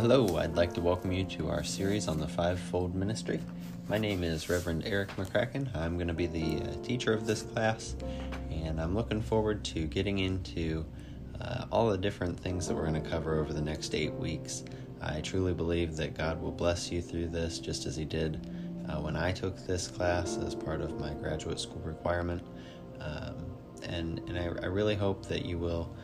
Hello, I'd like to welcome you to our series on the fivefold ministry. My name is Reverend Eric McCracken. I'm going to be the teacher of this class, and I'm looking forward to getting into all the different things that we're going to cover over the next 8 weeks. I truly believe that God will bless you through this, just as He did when I took this class as part of my graduate school requirement, and I really hope that you will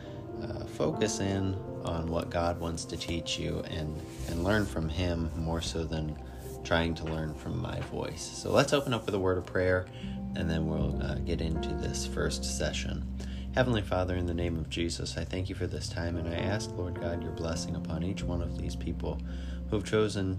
focus in on what God wants to teach you and learn from Him more so than trying to learn from my voice. So let's open up with a word of prayer, and then we'll get into this first session. Heavenly Father, in the name of Jesus, I thank you for this time, and I ask, Lord God, your blessing upon each one of these people who have chosen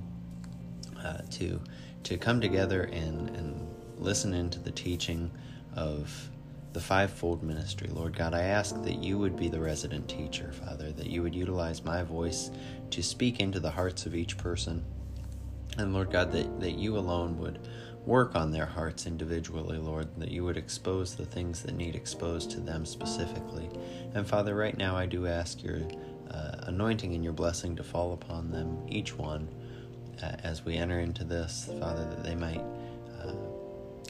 to come together and listen into the teaching of the fivefold ministry. Lord God, I ask that you would be the resident teacher, Father, that you would utilize my voice to speak into the hearts of each person. And Lord God, that you alone would work on their hearts individually, Lord, that you would expose the things that need exposed to them specifically. And Father, right now I do ask your anointing and your blessing to fall upon them, each one, as we enter into this, Father, that they might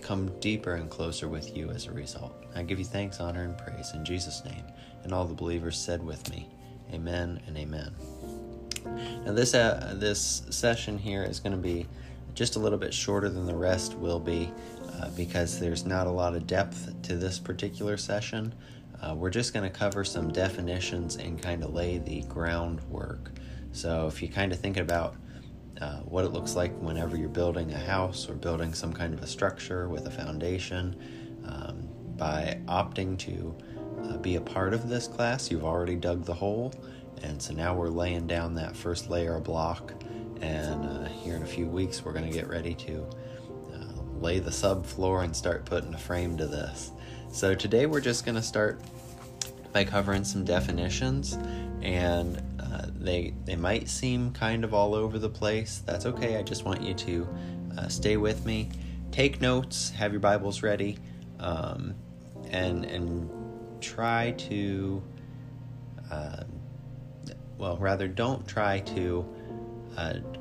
come deeper and closer with you as a result. I give you thanks, honor, and praise in Jesus' name. And all the believers said with me, amen and amen. Now this session here is going to be just a little bit shorter than the rest will be because there's not a lot of depth to this particular session. We're just going to cover some definitions and kind of lay the groundwork. So if you kind of think about what it looks like whenever you're building a house or building some kind of a structure with a foundation. By opting to be a part of this class, you've already dug the hole, and so now we're laying down that first layer of block, and here in a few weeks we're going to get ready to lay the subfloor and start putting a frame to this. So today we're just going to start by covering some definitions, and they might seem kind of all over the place. That's okay. I just want you to stay with me, take notes, have your Bibles ready, and try to, don't try to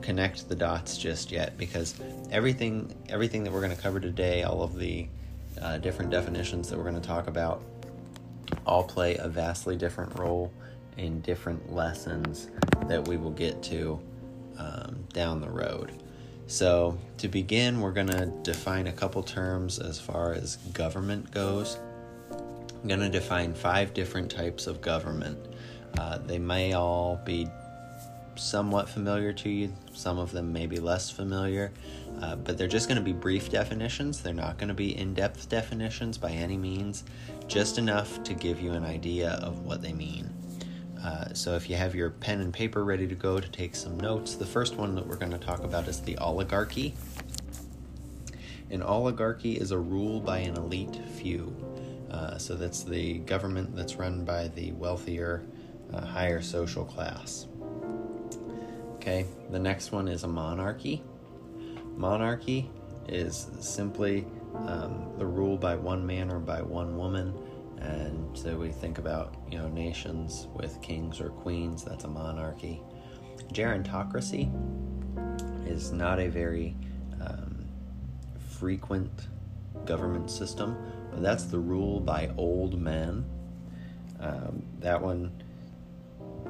connect the dots just yet, because everything that we're going to cover today, all of the different definitions that we're going to talk about, all play a vastly different role in different lessons that we will get to down the road. So to begin, we're going to define a couple terms as far as government goes. I'm going to define 5 different types of government. They may all be somewhat familiar to you. Some of them may be less familiar, but they're just going to be brief definitions. They're not going to be in-depth definitions by any means, just enough to give you an idea of what they mean. So if you have your pen and paper ready to go to take some notes, the first one that we're going to talk about is the oligarchy. An oligarchy is a rule by an elite few. So that's the government that's run by the wealthier, higher social class. Okay, the next one is a monarchy. Monarchy is simply the rule by one man or by one woman. And so we think about, nations with kings or queens. That's a monarchy. Gerontocracy is not a very frequent government system, but that's the rule by old men. That one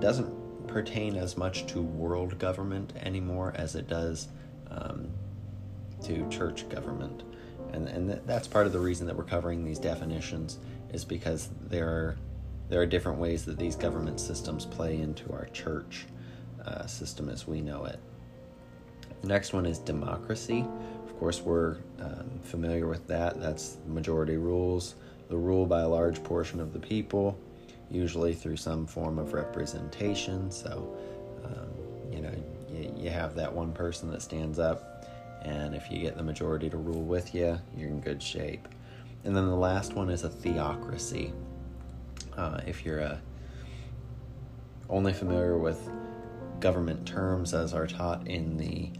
doesn't pertain as much to world government anymore as it does to church government. And that's part of the reason that we're covering these definitions, is because there are different ways that these government systems play into our church system as we know it. The next one is democracy. Of course, we're familiar with that. That's majority rules, the rule by a large portion of the people, usually through some form of representation. So, you have that one person that stands up, and if you get the majority to rule with you, you're in good shape. And then the last one is a theocracy. If you're only familiar with government terms as are taught in the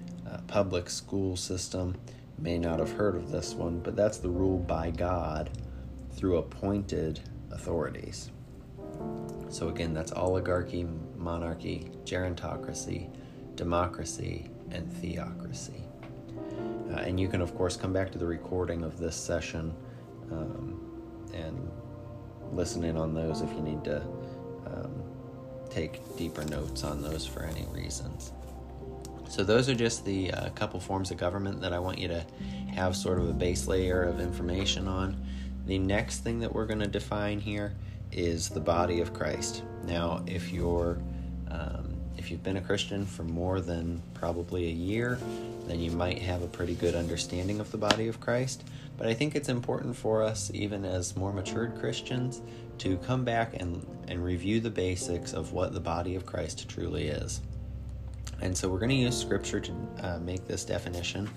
public school system, you may not have heard of this one, but that's the rule by God through appointed authorities. So again, that's oligarchy, monarchy, gerontocracy, democracy, and theocracy. And you can, of course, come back to the recording of this session and listen in on those if you need to take deeper notes on those for any reasons. So those are just the couple forms of government that I want you to have sort of a base layer of information on. The next thing that we're going to define here is the body of Christ. Now, if you've been a Christian for more than probably a year, then you might have a pretty good understanding of the body of Christ. But I think it's important for us, even as more matured Christians, to come back and review the basics of what the body of Christ truly is. And so we're going to use Scripture to make this definition.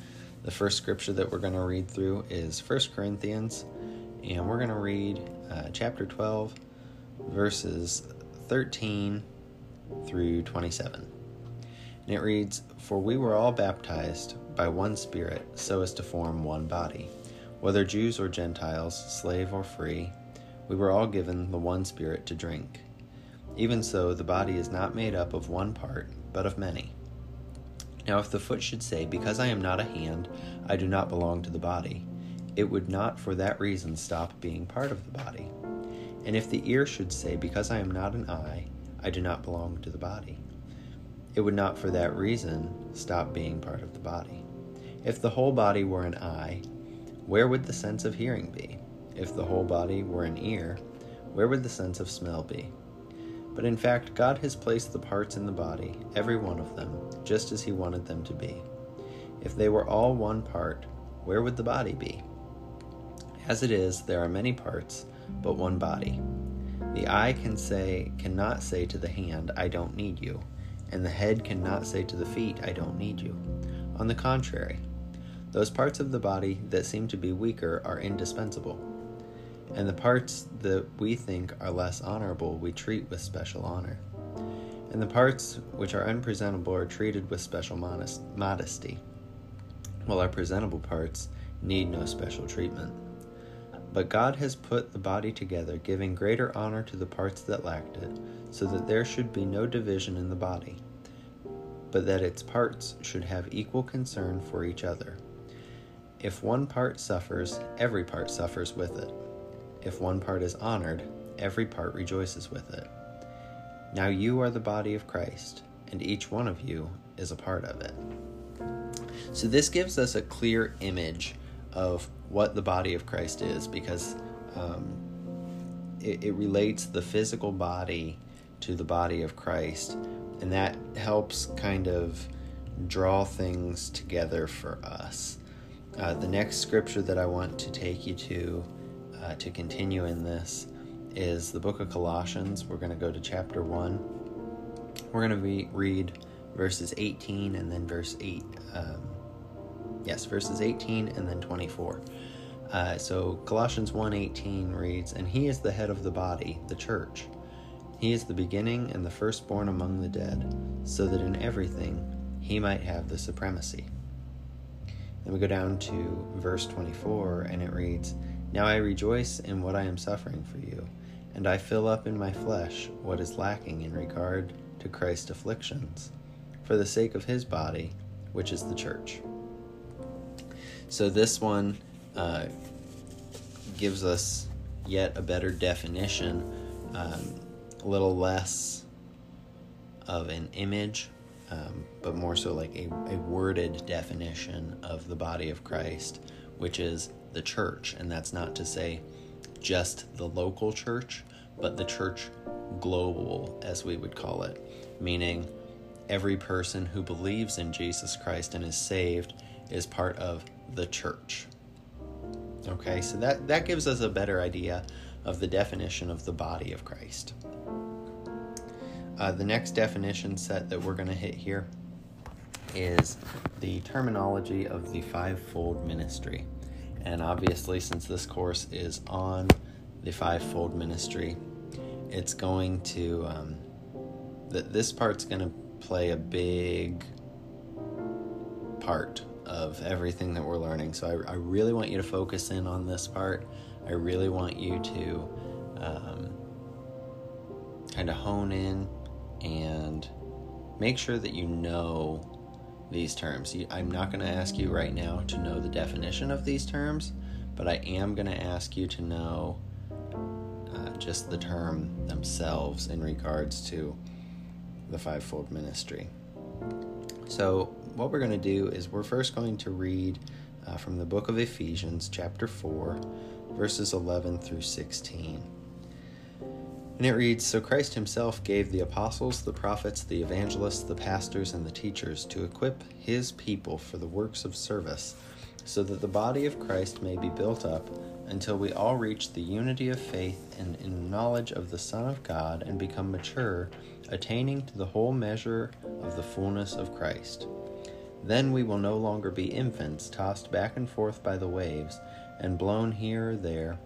The first Scripture that we're going to read through is 1 Corinthians, and we're going to read chapter 12, verses 13 through 27. And it reads, "For we were all baptized by one Spirit, so as to form one body. Whether Jews or Gentiles, slave or free, we were all given the one Spirit to drink. Even so, the body is not made up of one part, but of many. Now if the foot should say, because I am not a hand, I do not belong to the body, it would not for that reason stop being part of the body. And if the ear should say, because I am not an eye, I do not belong to the body, it would not for that reason stop being part of the body. If the whole body were an eye, where would the sense of hearing be? If the whole body were an ear, where would the sense of smell be? But in fact, God has placed the parts in the body, every one of them, just as he wanted them to be. If they were all one part, where would the body be? As it is, there are many parts, but one body. The eye cannot say to the hand, I don't need you, and the head cannot say to the feet, I don't need you. On the contrary, those parts of the body that seem to be weaker are indispensable. And the parts that we think are less honorable we treat with special honor. And the parts which are unpresentable are treated with special modesty, while our presentable parts need no special treatment. But God has put the body together, giving greater honor to the parts that lacked it, so that there should be no division in the body, but that its parts should have equal concern for each other. If one part suffers, every part suffers with it. If one part is honored, every part rejoices with it. Now you are the body of Christ, and each one of you is a part of it." So this gives us a clear image of what the body of Christ is, because it relates the physical body to the body of Christ, and that helps kind of draw things together for us. The next scripture that I want to take you to continue in this is the book of Colossians. We're going to go to chapter 1. We're going to read verses 18 and then verses 18 and then 24. So Colossians 1:18 reads, "And he is the head of the body, the church. He is the beginning and the firstborn among the dead, so that in everything he might have the supremacy." Then we go down to verse 24, and it reads, "Now I rejoice in what I am suffering for you, and I fill up in my flesh what is lacking in regard to Christ's afflictions, for the sake of his body, which is the church." So this one gives us yet a better definition, a little less of an image, but more so like a worded definition of the body of Christ, which is the church. And that's not to say just the local church, but the church global, as we would call it, meaning every person who believes in Jesus Christ and is saved is part of the church. Okay, so that gives us a better idea of the definition of the body of Christ. The next definition set that we're going to hit here is the terminology of the fivefold ministry. And obviously, since this course is on the fivefold ministry, it's going to, this part's going to play a big part of everything that we're learning. So I really want you to focus in on this part. I really want you to kind of hone in and make sure that you know these terms. I'm not going to ask you right now to know the definition of these terms, but I am going to ask you to know just the term themselves in regards to the fivefold ministry. So what we're going to do is we're first going to read from the book of Ephesians, chapter 4, verses 11 through 16. And it reads, "So Christ himself gave the apostles, the prophets, the evangelists, the pastors, and the teachers to equip his people for the works of service, so that the body of Christ may be built up until we all reach the unity of faith and in the knowledge of the Son of God and become mature, attaining to the whole measure of the fullness of Christ. Then we will no longer be infants, tossed back and forth by the waves and blown here or there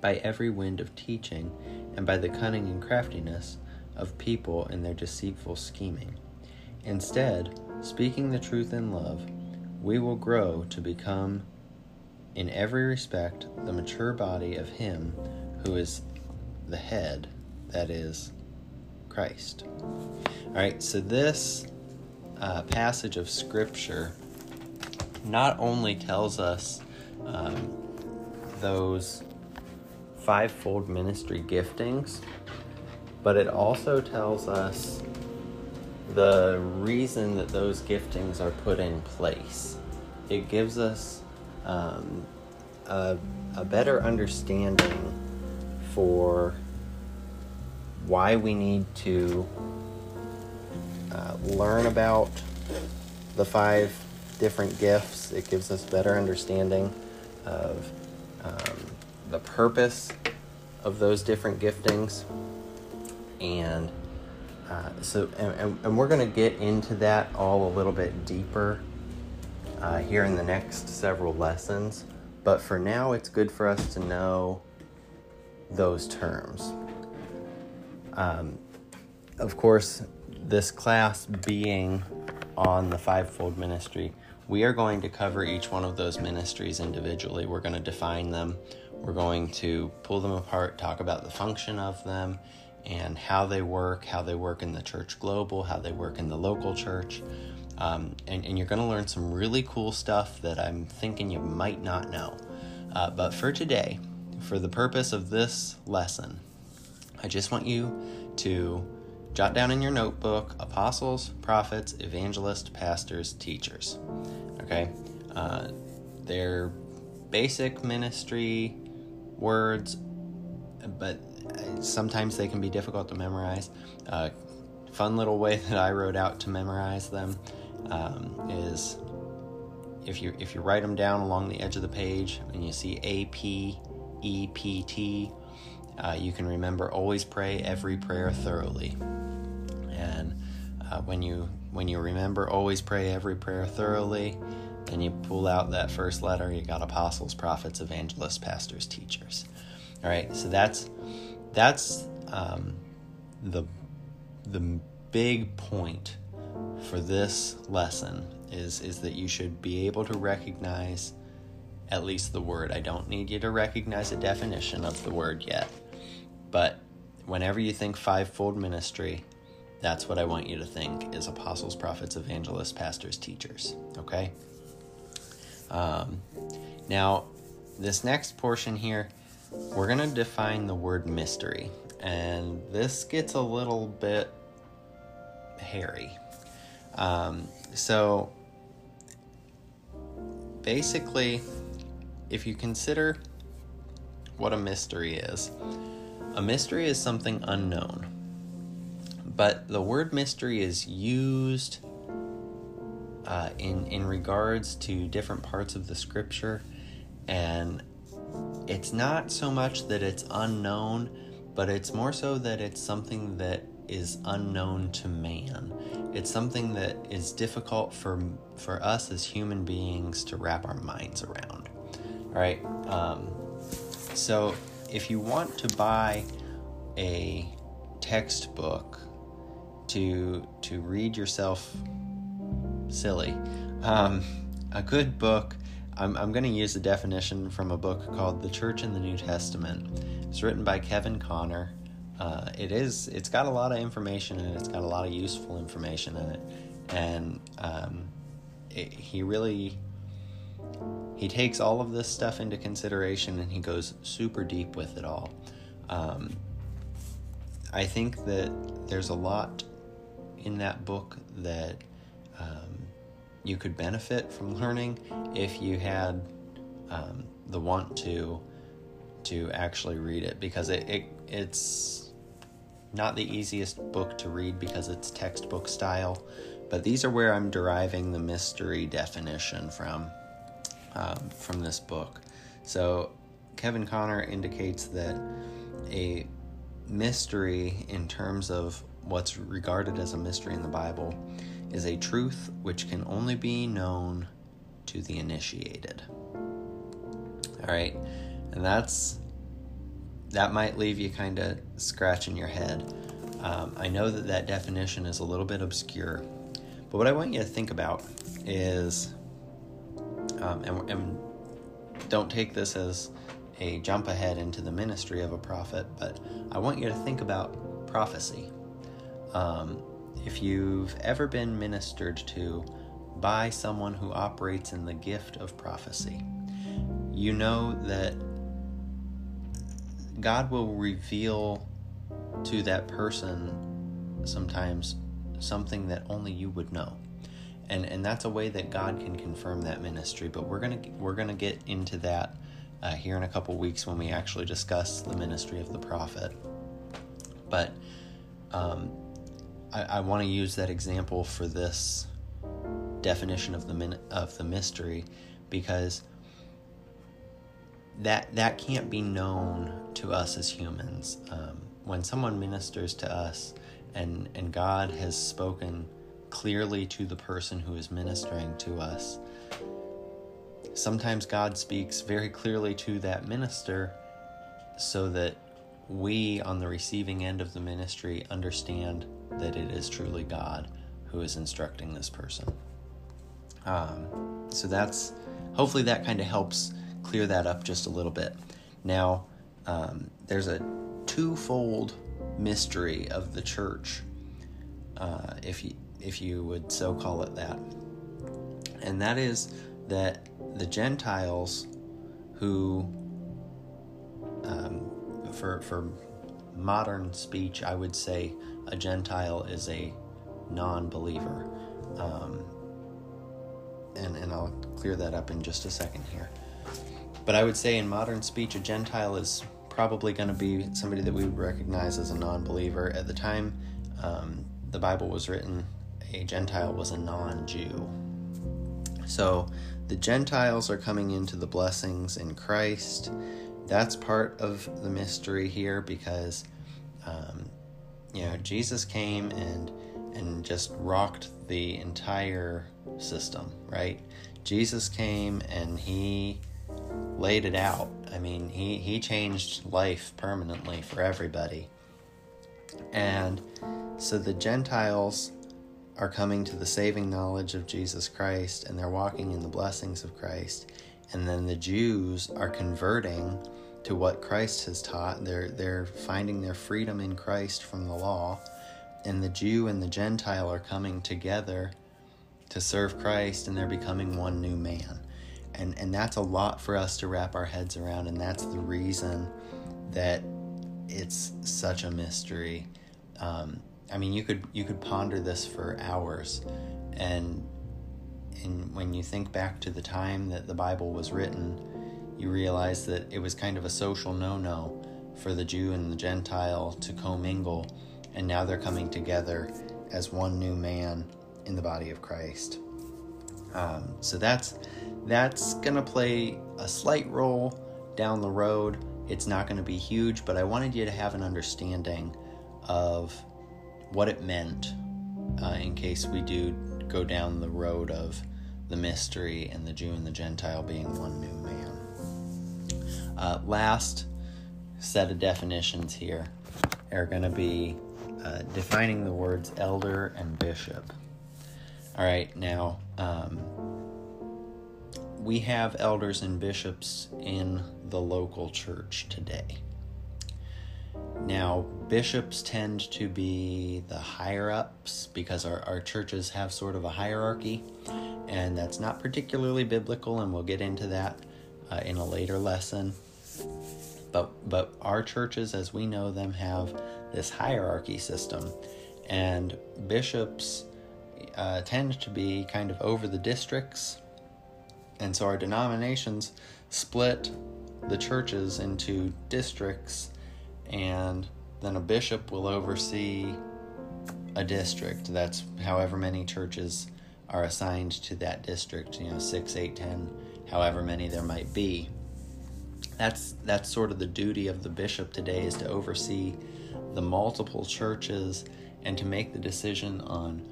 by every wind of teaching and by the cunning and craftiness of people in their deceitful scheming. Instead, speaking the truth in love, we will grow to become, in every respect, the mature body of him who is the head, that is, Christ." All right, so this passage of Scripture not only tells us those fivefold ministry giftings, but it also tells us the reason that those giftings are put in place. It gives us a better understanding for why we need to learn about the five different gifts. It gives us better understanding of the purpose of those different giftings, and so we're going to get into that all a little bit deeper here in the next several lessons. But for now, it's good for us to know those terms. Of course, this class being on the fivefold ministry, we are going to cover each one of those ministries individually. We're going to define them. We're going to pull them apart, talk about the function of them and how they work in the church global, how they work in the local church. And you're going to learn some really cool stuff that I'm thinking you might not know. But for today, for the purpose of this lesson, I just want you to jot down in your notebook, apostles, prophets, evangelists, pastors, teachers. Okay? They're basic ministry words, but sometimes they can be difficult to memorize. Fun little way that I wrote out to memorize them is if you write them down along the edge of the page and you see APEPT, you can remember always pray every prayer thoroughly. And when you remember always pray every prayer thoroughly, then you pull out that first letter, you got apostles, prophets, evangelists, pastors, teachers. All right, so that's the big point for this lesson is that you should be able to recognize at least the word. I don't need you to recognize a definition of the word yet, but whenever you think fivefold ministry, that's what I want you to think is apostles, prophets, evangelists, pastors, teachers. Okay? Now, this next portion here, we're going to define the word mystery, and this gets a little bit hairy. So basically, if you consider what a mystery is something unknown, but the word mystery is used in regards to different parts of the Scripture, and it's not so much that it's unknown, but it's more so that it's something that is unknown to man. It's something that is difficult for us as human beings to wrap our minds around. All right. So if you want to buy a textbook to read yourself silly, a good book, I'm going to use a definition from a book called The Church in the New Testament. It's written by Kevin Connor, It's got a lot of information in it. It's got a lot of useful information in it. And he takes all of this stuff into consideration, and he goes super deep with it all. I think that there's a lot in that book that you could benefit from learning if you had the want to actually read it, because it's not the easiest book to read because it's textbook style. But these are where I'm deriving the mystery definition from this book. So Kevin Connor indicates that a mystery, in terms of what's regarded as a mystery in the Bible, is a truth which can only be known to the initiated. All right, and that might leave you kind of scratching your head. I know that definition is a little bit obscure, but what I want you to think about is, and don't take this as a jump ahead into the ministry of a prophet, but I want you to think about prophecy. If you've ever been ministered to by someone who operates in the gift of prophecy, you know that God will reveal to that person sometimes something that only you would know. And that's a way that God can confirm that ministry, but we're going to get into that here in a couple weeks when we actually discuss the ministry of the prophet. But I want to use that example for this definition of the mystery, because that can't be known to us as humans. When someone ministers to us and God has spoken clearly to the person who is ministering to us, sometimes God speaks very clearly to that minister so that we, on the receiving end of the ministry, understand that it is truly God who is instructing this person. So hopefully that kind of helps clear that up just a little bit. Now, there's a twofold mystery of the church, if you would so call it that. And that is that the Gentiles who, for modern speech, I would say a Gentile is a non-believer. And I'll clear that up in just a second here. But I would say in modern speech, a Gentile is probably going to be somebody that we would recognize as a non-believer. At the time the Bible was written, a Gentile was a non-Jew. So the Gentiles are coming into the blessings in Christ. That's part of the mystery here, because Jesus came and just rocked the entire system, right? Jesus came and he laid it out. I mean, he changed life permanently for everybody. And so the Gentiles are coming to the saving knowledge of Jesus Christ, and they're walking in the blessings of Christ. And then the Jews are converting to what Christ has taught. They're finding their freedom in Christ from the law. And the Jew and the Gentile are coming together to serve Christ, and they're becoming one new man. And that's a lot for us to wrap our heads around, and that's the reason that it's such a mystery. I mean, you could ponder this for hours, and when you think back to the time that the Bible was written, you realize that it was kind of a social no-no for the Jew and the Gentile to commingle, and now they're coming together as one new man in the body of Christ. So that's going to play a slight role down the road. It's not going to be huge, but I wanted you to have an understanding of what it meant in case we do go down the road of the mystery and the Jew and the Gentile being one new man. Last set of definitions here are going to be defining the words elder and bishop. All right, now we have elders and bishops in the local church today. Now, bishops tend to be the higher-ups because our churches have sort of a hierarchy, and that's not particularly biblical, and we'll get into that in a later lesson. But our churches, as we know them, have this hierarchy system, and bishops tend to be kind of over the districts, and so our denominations split the churches into districts, and then a bishop will oversee a district. That's however many churches are assigned to that district, 6, 8, 10, however many there might be. That's sort of the duty of the bishop today, is to oversee the multiple churches and to make the decision on,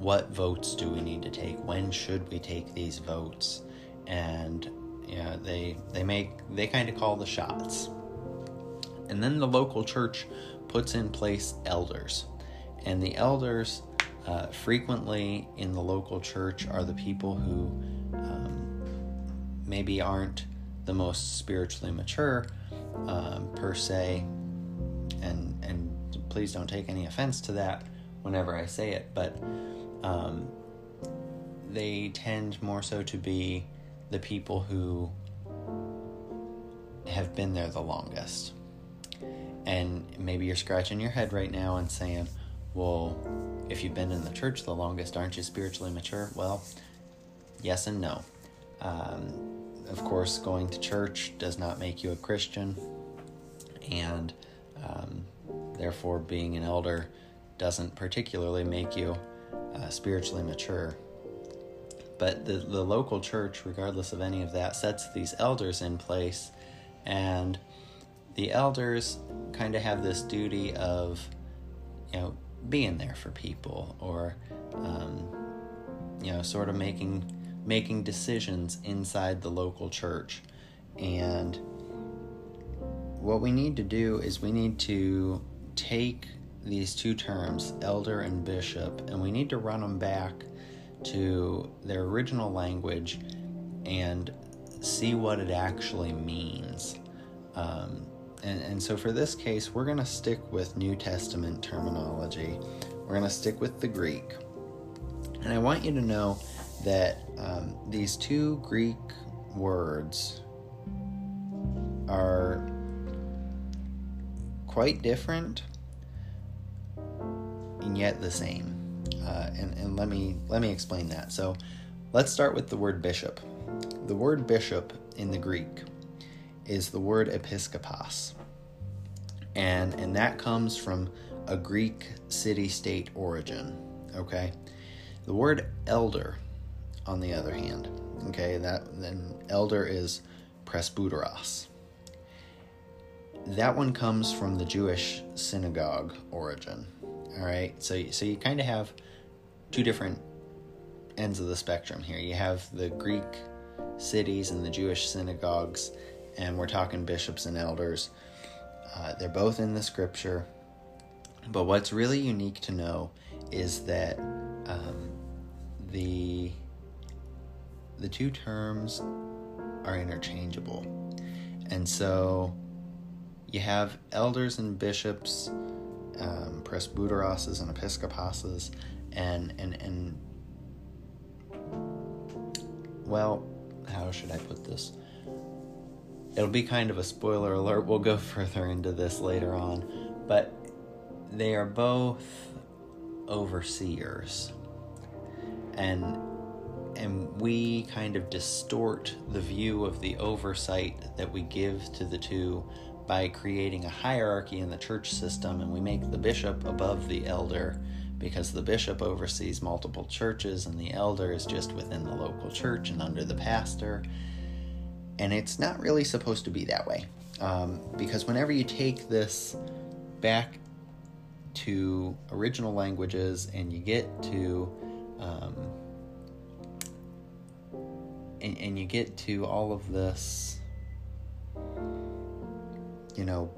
what votes do we need to take? When should we take these votes? And they kind of call the shots. And then the local church puts in place elders. And the elders frequently in the local church are the people who maybe aren't the most spiritually mature per se. And please don't take any offense to that whenever I say it. But they tend more so to be the people who have been there the longest. And maybe you're scratching your head right now and saying, well, if you've been in the church the longest, aren't you spiritually mature? Well, yes and no. Of course, going to church does not make you a Christian. And therefore, being an elder doesn't particularly make you spiritually mature. But the local church, regardless of any of that, sets these elders in place, and the elders kind of have this duty of, being there for people, or, sort of making decisions inside the local church. And what we need to do is we need to take these two terms, elder and bishop, and we need to run them back to their original language and see what it actually means. And so for this case, we're going to stick with New Testament terminology. We're going to stick with the Greek. And I want you to know that these two Greek words are quite different and yet the same. And let me explain that. So let's start with the word bishop. The word bishop in the Greek is the word episkopos, and that comes from a Greek city-state origin, okay? The word elder, on the other hand, okay, that then elder is presbuteros. That one comes from the Jewish synagogue origin, all right? So you kind of have two different ends of the spectrum here. You have the Greek cities and the Jewish synagogues, and we're talking bishops and elders. They're both in the scripture. But what's really unique to know is that the two terms are interchangeable. And so you have elders and bishops, presbuteroses and episkoposes, and how should I put this? It'll be kind of a spoiler alert. We'll go further into this later on. But they are both overseers. And we kind of distort the view of the oversight that we give to the two by creating a hierarchy in the church system. And we make the bishop above the elder because the bishop oversees multiple churches and the elder is just within the local church and under the pastor. And it's not really supposed to be that way, because whenever you take this back to original languages and you get to all of this,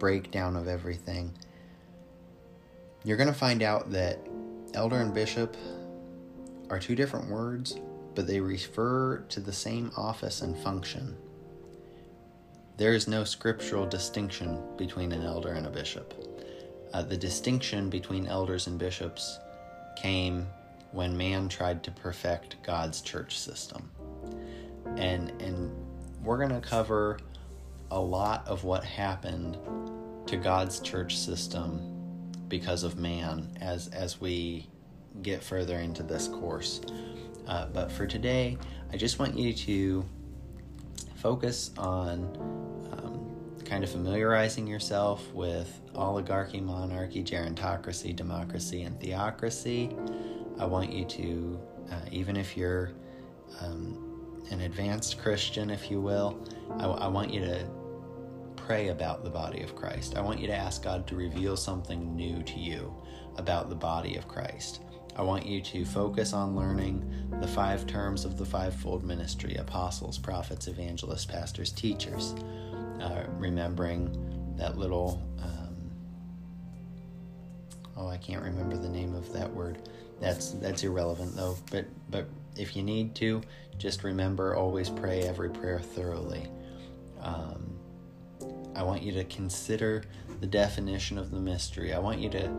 breakdown of everything, you're going to find out that elder and bishop are two different words, but they refer to the same office and function. There is no scriptural distinction between an elder and a bishop. The distinction between elders and bishops came when man tried to perfect God's church system. And we're going to cover a lot of what happened to God's church system because of man as we get further into this course. But for today, I just want you to focus on kind of familiarizing yourself with oligarchy, monarchy, gerontocracy, democracy, and theocracy. I want you to, even if you're an advanced Christian, if you will, I want you to pray about the body of Christ. I want you to ask God to reveal something new to you about the body of Christ. I want you to focus on learning the 5 terms of the fivefold ministry: apostles, prophets, evangelists, pastors, teachers. Remembering that little, I can't remember the name of that word. That's irrelevant though. But if you need to, just remember, always pray every prayer thoroughly. I want you to consider the definition of the mystery. I want you to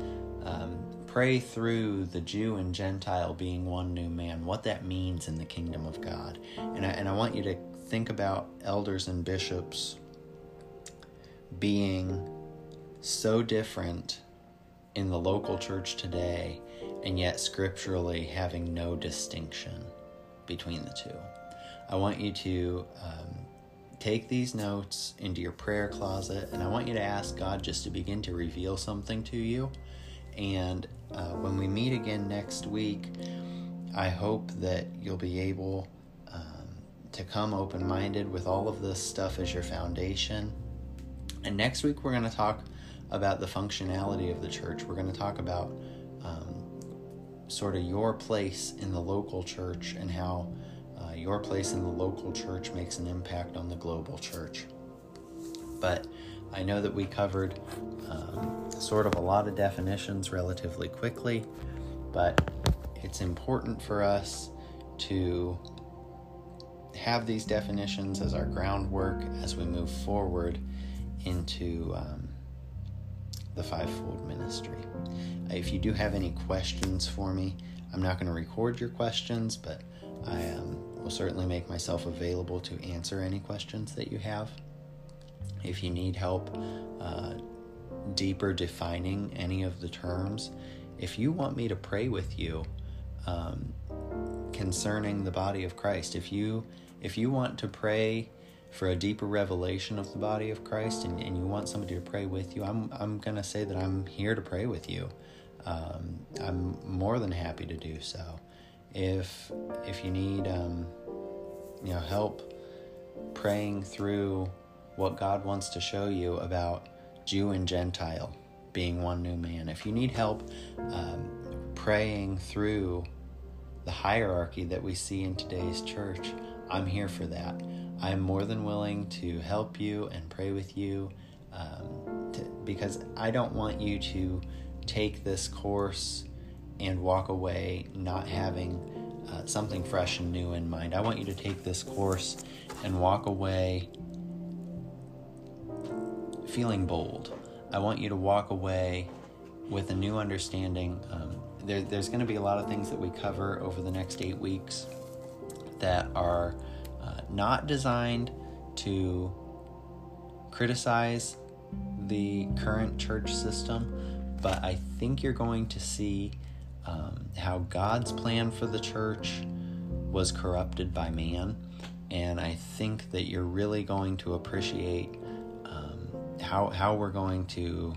pray through the Jew and Gentile being one new man, what that means in the kingdom of God. And I want you to think about elders and bishops being so different in the local church today, and yet scripturally having no distinction between the two. I want you to take these notes into your prayer closet, and I want you to ask God just to begin to reveal something to you. And when we meet again next week, I hope that you'll be able to come open-minded with all of this stuff as your foundation. And next week, we're going to talk about the functionality of the church. We're going to talk about sort of your place in the local church and how your place in the local church makes an impact on the global church. But I know that we covered sort of a lot of definitions relatively quickly, but it's important for us to have these definitions as our groundwork as we move forward into the fivefold ministry. If you do have any questions for me, I'm not going to record your questions, but I will certainly make myself available to answer any questions that you have. If you need help deeper defining any of the terms, if you want me to pray with you concerning the body of Christ, if you want to pray for a deeper revelation of the body of Christ, and you want somebody to pray with you, I'm going to say that I'm here to pray with you. I'm more than happy to do so. If you need help praying through what God wants to show you about Jew and Gentile being one new man, if you need help praying through the hierarchy that we see in today's church, I'm here for that. I'm more than willing to help you and pray with you because I don't want you to take this course and walk away not having something fresh and new in mind. I want you to take this course and walk away feeling bold. I want you to walk away with a new understanding. There's going to be a lot of things that we cover over the next 8 weeks that are not designed to criticize the current church system, but I think you're going to see how God's plan for the church was corrupted by man, and I think that you're really going to appreciate how we're going to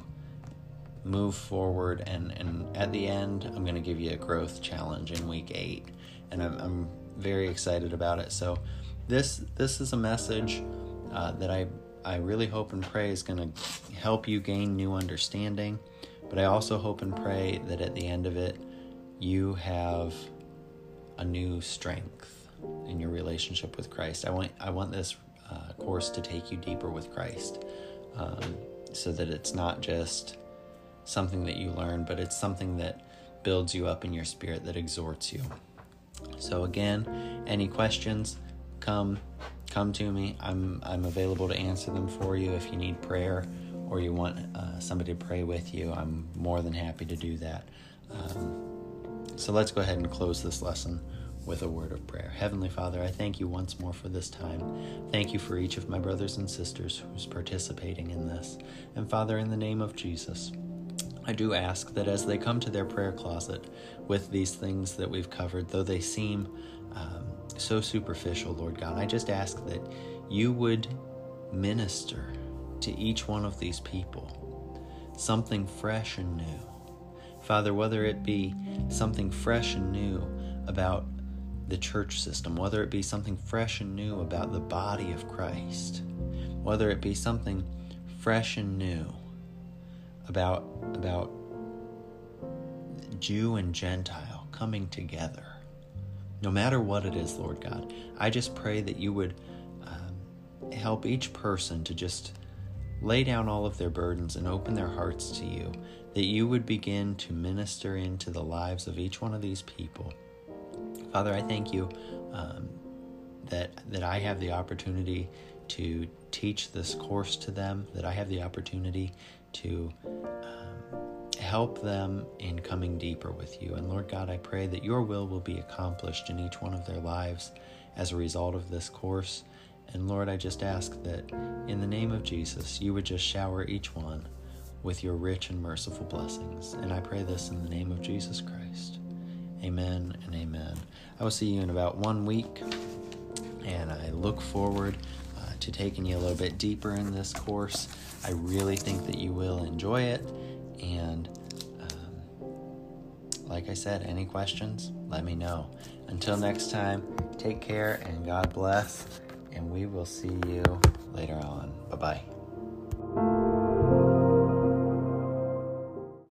move forward, and at the end, I'm going to give you a growth challenge in week 8, and I'm very excited about it. So this is a message that I really hope and pray is going to help you gain new understanding, but I also hope and pray that at the end of it, you have a new strength in your relationship with Christ. I want this course to take you deeper with Christ, so that it's not just something that you learn, but it's something that builds you up in your spirit, that exhorts you. So again, any questions, come come to me. I'm available to answer them for you. If you need prayer or you want somebody to pray with you, I'm more than happy to do that. So let's go ahead and close this lesson with a word of prayer. Heavenly Father, I thank you once more for this time. Thank you for each of my brothers and sisters who's participating in this. And Father, in the name of Jesus, I do ask that as they come to their prayer closet with these things that we've covered, though they seem so superficial, Lord God, I just ask that you would minister to each one of these people something fresh and new. Father, whether it be something fresh and new about the church system, whether it be something fresh and new about the body of Christ, whether it be something fresh and new about Jew and Gentile coming together. No matter what it is, Lord God, I just pray that you would help each person to just lay down all of their burdens and open their hearts to you, that you would begin to minister into the lives of each one of these people. Father, I thank you that I have the opportunity to teach this course to them, that I have the opportunity to help them in coming deeper with you. And Lord God, I pray that your will be accomplished in each one of their lives as a result of this course. And Lord, I just ask that in the name of Jesus, you would just shower each one with your rich and merciful blessings. And I pray this in the name of Jesus Christ. Amen and amen. I will see you in about 1 week, and I look forward to taking you a little bit deeper in this course. I really think that you will enjoy it. And like I said, any questions, let me know. Until next time, take care and God bless, and we will see you later on. Bye-bye.